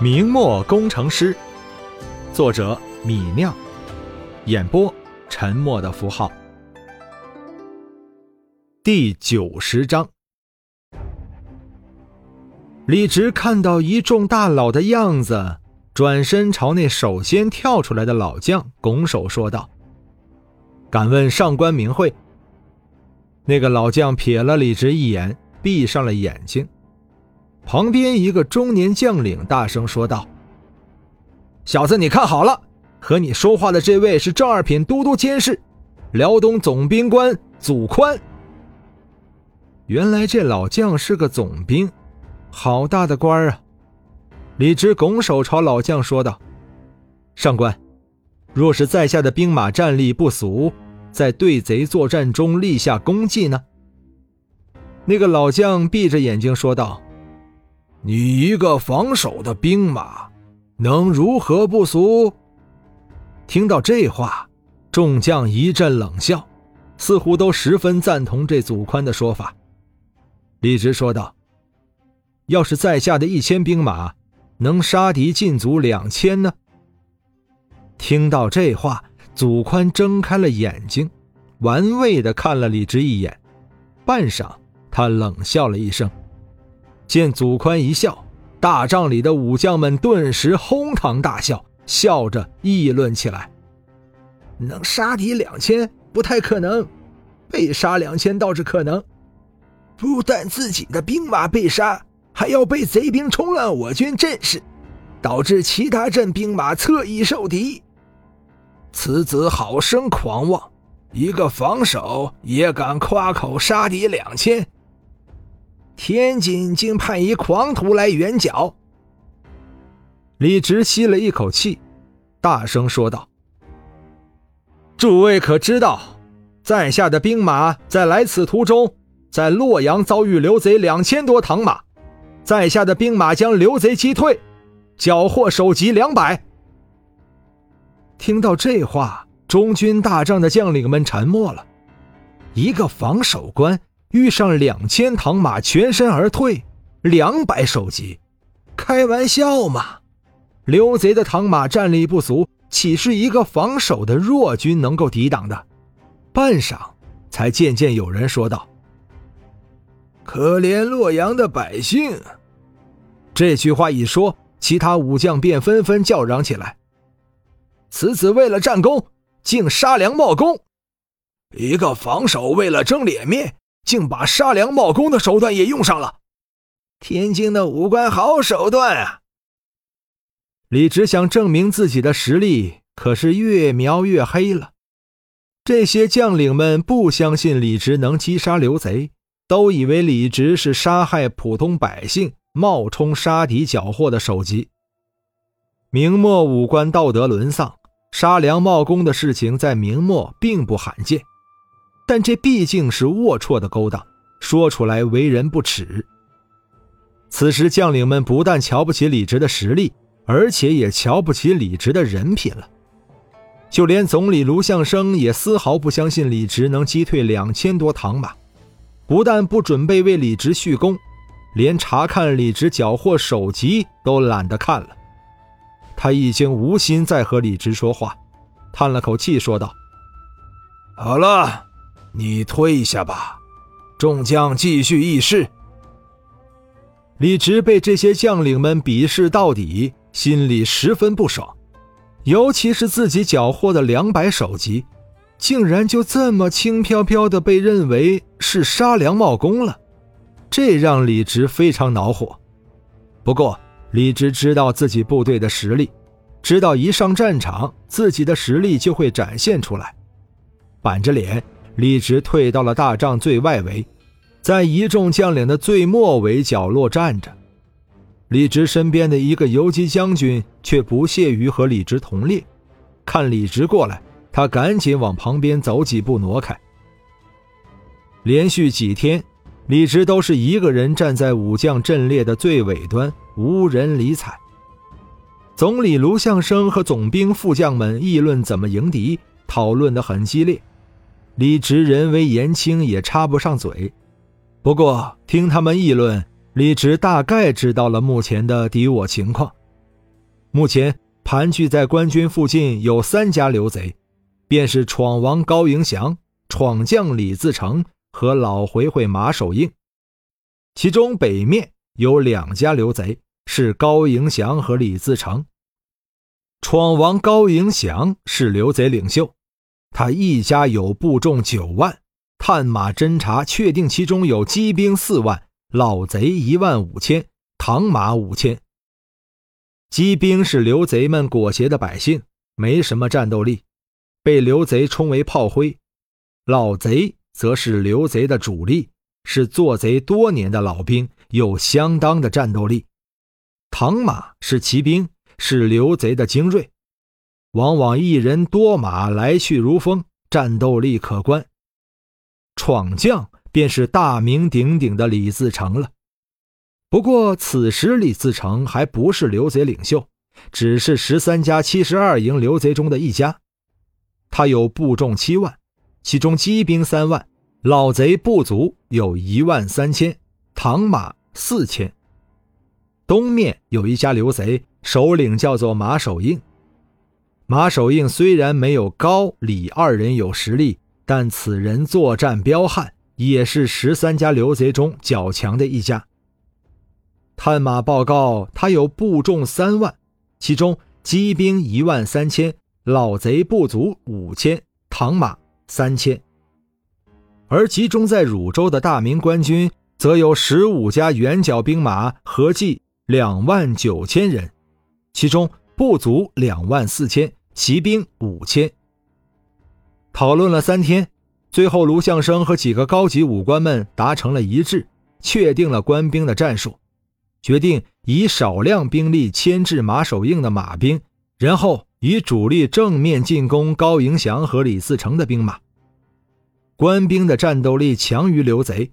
明末工程师，作者米酿，演播沉默的符号。第90章。李直看到一众大佬的样子，转身朝那首先跳出来的老将拱手说道：“敢问上官明慧？”那个老将瞥了李直一眼，闭上了眼睛。旁边一个中年将领大声说道：“小子，你看好了，和你说话的这位是正二品都督监视，辽东总兵官祖宽。”原来这老将是个总兵，好大的官啊！李直拱手朝老将说道：“上官，若是在下的兵马战力不俗，在对贼作战中立下功绩呢？”那个老将闭着眼睛说道：“你一个防守的兵马，能如何不俗？”听到这话，众将一阵冷笑，似乎都十分赞同这祖宽的说法。李直说道：“要是在下的1000兵马，能杀敌禁卒2000呢？”听到这话，祖宽睁开了眼睛，玩味地看了李直一眼，半晌，他冷笑了一声。见祖宽一笑，大帐里的武将们顿时哄堂大笑，笑着议论起来：“能杀敌2000不太可能，被杀2000倒是可能。不但自己的兵马被杀，还要被贼兵冲乱我军阵势，导致其他阵兵马侧翼受敌。此子好生狂妄，一个防守也敢夸口杀敌2000。天津竟派一狂徒来援剿。”李直吸了一口气，大声说道：“诸位可知道，在下的兵马在来此途中，在洛阳遭遇刘贼2000多唐马，在下的兵马将刘贼击退，缴获首级200。”听到这话，中军大帐的将领们沉默了。一个防守官遇上2000唐马全身而退，200首级，开玩笑嘛！刘贼的唐马战力不俗，岂是一个防守的弱军能够抵挡的？半晌，才渐渐有人说道：“可怜洛阳的百姓。”这句话一说，其他武将便纷纷叫嚷起来：“此子为了战功，竟杀良冒功；一个防守为了争脸面，竟把杀良冒功的手段也用上了，天津的武官好手段啊！”李直想证明自己的实力，可是越描越黑了。这些将领们不相信李直能击杀刘贼，都以为李直是杀害普通百姓，冒充杀敌缴获的首级。明末武官道德沦丧，杀良冒功的事情在明末并不罕见。但这毕竟是龌龊的勾当，说出来为人不耻。此时将领们不但瞧不起李直的实力，而且也瞧不起李直的人品了。就连总理卢象升也丝毫不相信李直能击退2000多唐马，不但不准备为李直续功，连查看李直缴获首级都懒得看了。他已经无心再和李直说话，叹了口气说道：“好了，你退下吧，众将继续议事。”李直被这些将领们鄙视到底，心里十分不爽，尤其是自己缴获的200首级，竟然就这么轻飘飘地被认为是杀良冒功了，这让李直非常恼火。不过李直知道自己部队的实力，知道一上战场自己的实力就会展现出来。板着脸，李直退到了大帐最外围，在一众将领的最末尾角落站着。李直身边的一个游击将军却不屑于和李直同列，看李直过来，他赶紧往旁边走几步挪开。连续几天，李直都是一个人站在武将阵列的最尾端，无人理睬。总理卢象升和总兵副将们议论怎么迎敌，讨论得很激烈。李直人微言轻，也插不上嘴。不过听他们议论，李直大概知道了目前的敌我情况，目前盘踞在官军附近有3家刘贼，便是闯王高迎祥、闯将李自成和老回回马守应。其中北面有2家刘贼，是高迎祥和李自成。闯王高迎祥是刘贼领袖，他一家有部众9万，探马侦查确定其中有机兵4万、老贼15000、唐马5000。机兵是刘贼们裹挟的百姓，没什么战斗力，被刘贼冲为炮灰。老贼则是刘贼的主力，是做贼多年的老兵，有相当的战斗力。唐马是骑兵，是刘贼的精锐，往往一人多马，来去如风，战斗力可观。闯将便是大名鼎鼎的李自成了。不过此时李自成还不是刘贼领袖，只是13家72营刘贼中的一家。他有部众7万，其中机兵3万，老贼部族有13000，唐马4000。东面有一家刘贼，首领叫做马守应。马守应虽然没有高、李2人有实力，但此人作战彪悍，也是13家刘贼中较强的一家。探马报告他有部众3万，其中机兵13000，老贼部族5000，唐马3000。而集中在汝州的大明官军则有15家圆角兵马，合计29000人，其中部族24000，骑兵5000。讨论了3天，最后卢象升和几个高级武官们达成了一致，确定了官兵的战术，决定以少量兵力牵制马守应的马兵，然后以主力正面进攻高迎祥和李自成的兵马。官兵的战斗力强于刘贼，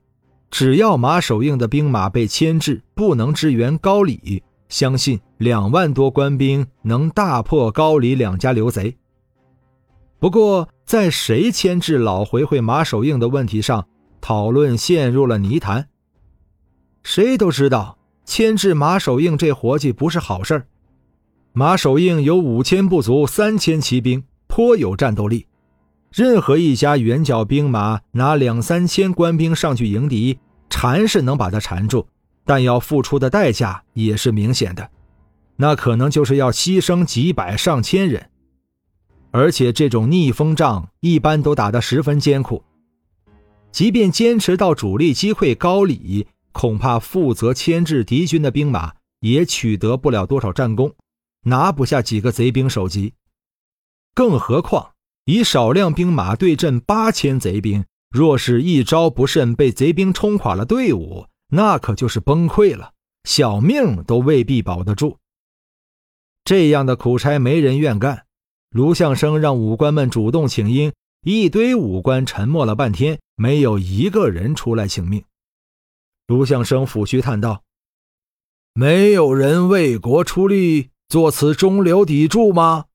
只要马守应的兵马被牵制，不能支援高李，相信2万多官兵能大破高李2家刘贼。不过在谁牵制老回回马守应的问题上，讨论陷入了泥潭。谁都知道牵制马守应这活计不是好事。马守应有5000部族、3000骑兵，颇有战斗力。任何一家圆角兵马拿2-3000官兵上去迎敌，缠是能把他缠住，但要付出的代价也是明显的，那可能就是要牺牲几百上千人。而且这种逆风仗一般都打得十分艰苦，即便坚持到主力击溃高李，恐怕负责牵制敌军的兵马也取得不了多少战功，拿不下几个贼兵首级。更何况以少量兵马对阵8000贼兵，若是一招不慎被贼兵冲垮了队伍，那可就是崩溃了，小命都未必保得住。这样的苦差没人愿干，卢象升让武官们主动请缨，一堆武官沉默了半天，没有一个人出来请命。卢象升抚须叹道：“没有人为国出力，做此中流砥柱吗？”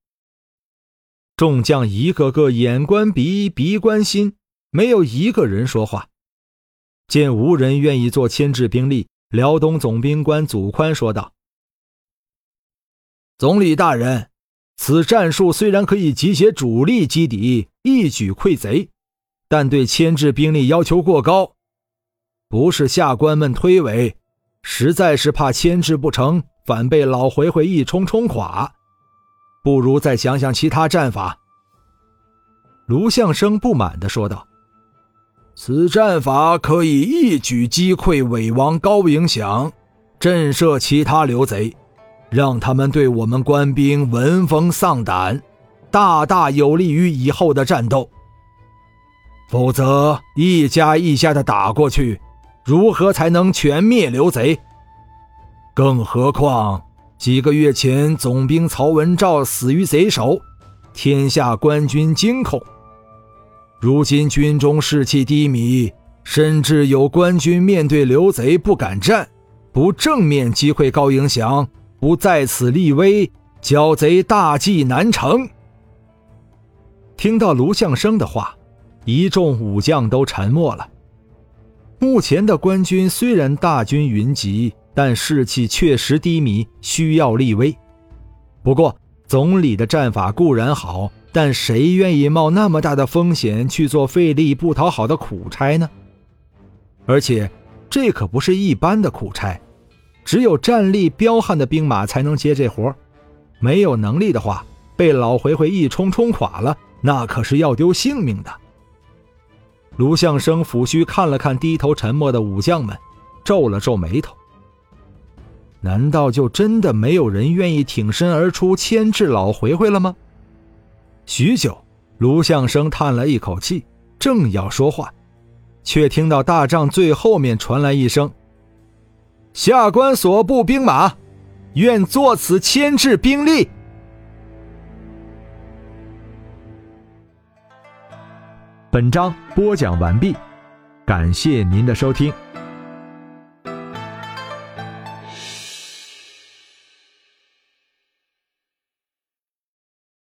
众将一个个眼观鼻，鼻观心，没有一个人说话。见无人愿意做牵制兵力，辽东总兵官祖宽说道：“总理大人，此战术虽然可以集结主力击敌，一举溃贼，但对牵制兵力要求过高。不是下官们推诿，实在是怕牵制不成，反被老回回一冲垮，不如再想想其他战法。”卢象升不满地说道：“此战法可以一举击溃伪王高迎祥，震慑其他刘贼，让他们对我们官兵闻风丧胆，大大有利于以后的战斗。否则一家一家的打过去，如何才能全灭刘贼？更何况几个月前总兵曹文照死于贼手，天下官军惊恐，如今军中士气低迷，甚至有官军面对刘贼不敢战，不正面击溃高迎祥，不在此立威，剿贼大计难成。”听到卢象升的话，一众武将都沉默了。目前的官军虽然大军云集，但士气确实低迷，需要立威。不过总理的战法固然好，但谁愿意冒那么大的风险去做费力不讨好的苦差呢？而且这可不是一般的苦差，只有战力彪悍的兵马才能接这活，没有能力的话，被老回回一冲垮了，那可是要丢性命的。卢象升抚须看了看低头沉默的武将们，皱了皱眉头。难道就真的没有人愿意挺身而出牵制老回回了吗？许久，卢象升叹了一口气，正要说话，却听到大帐最后面传来一声：“下官所部兵马，愿作此牵制兵力。”本章播讲完毕，感谢您的收听。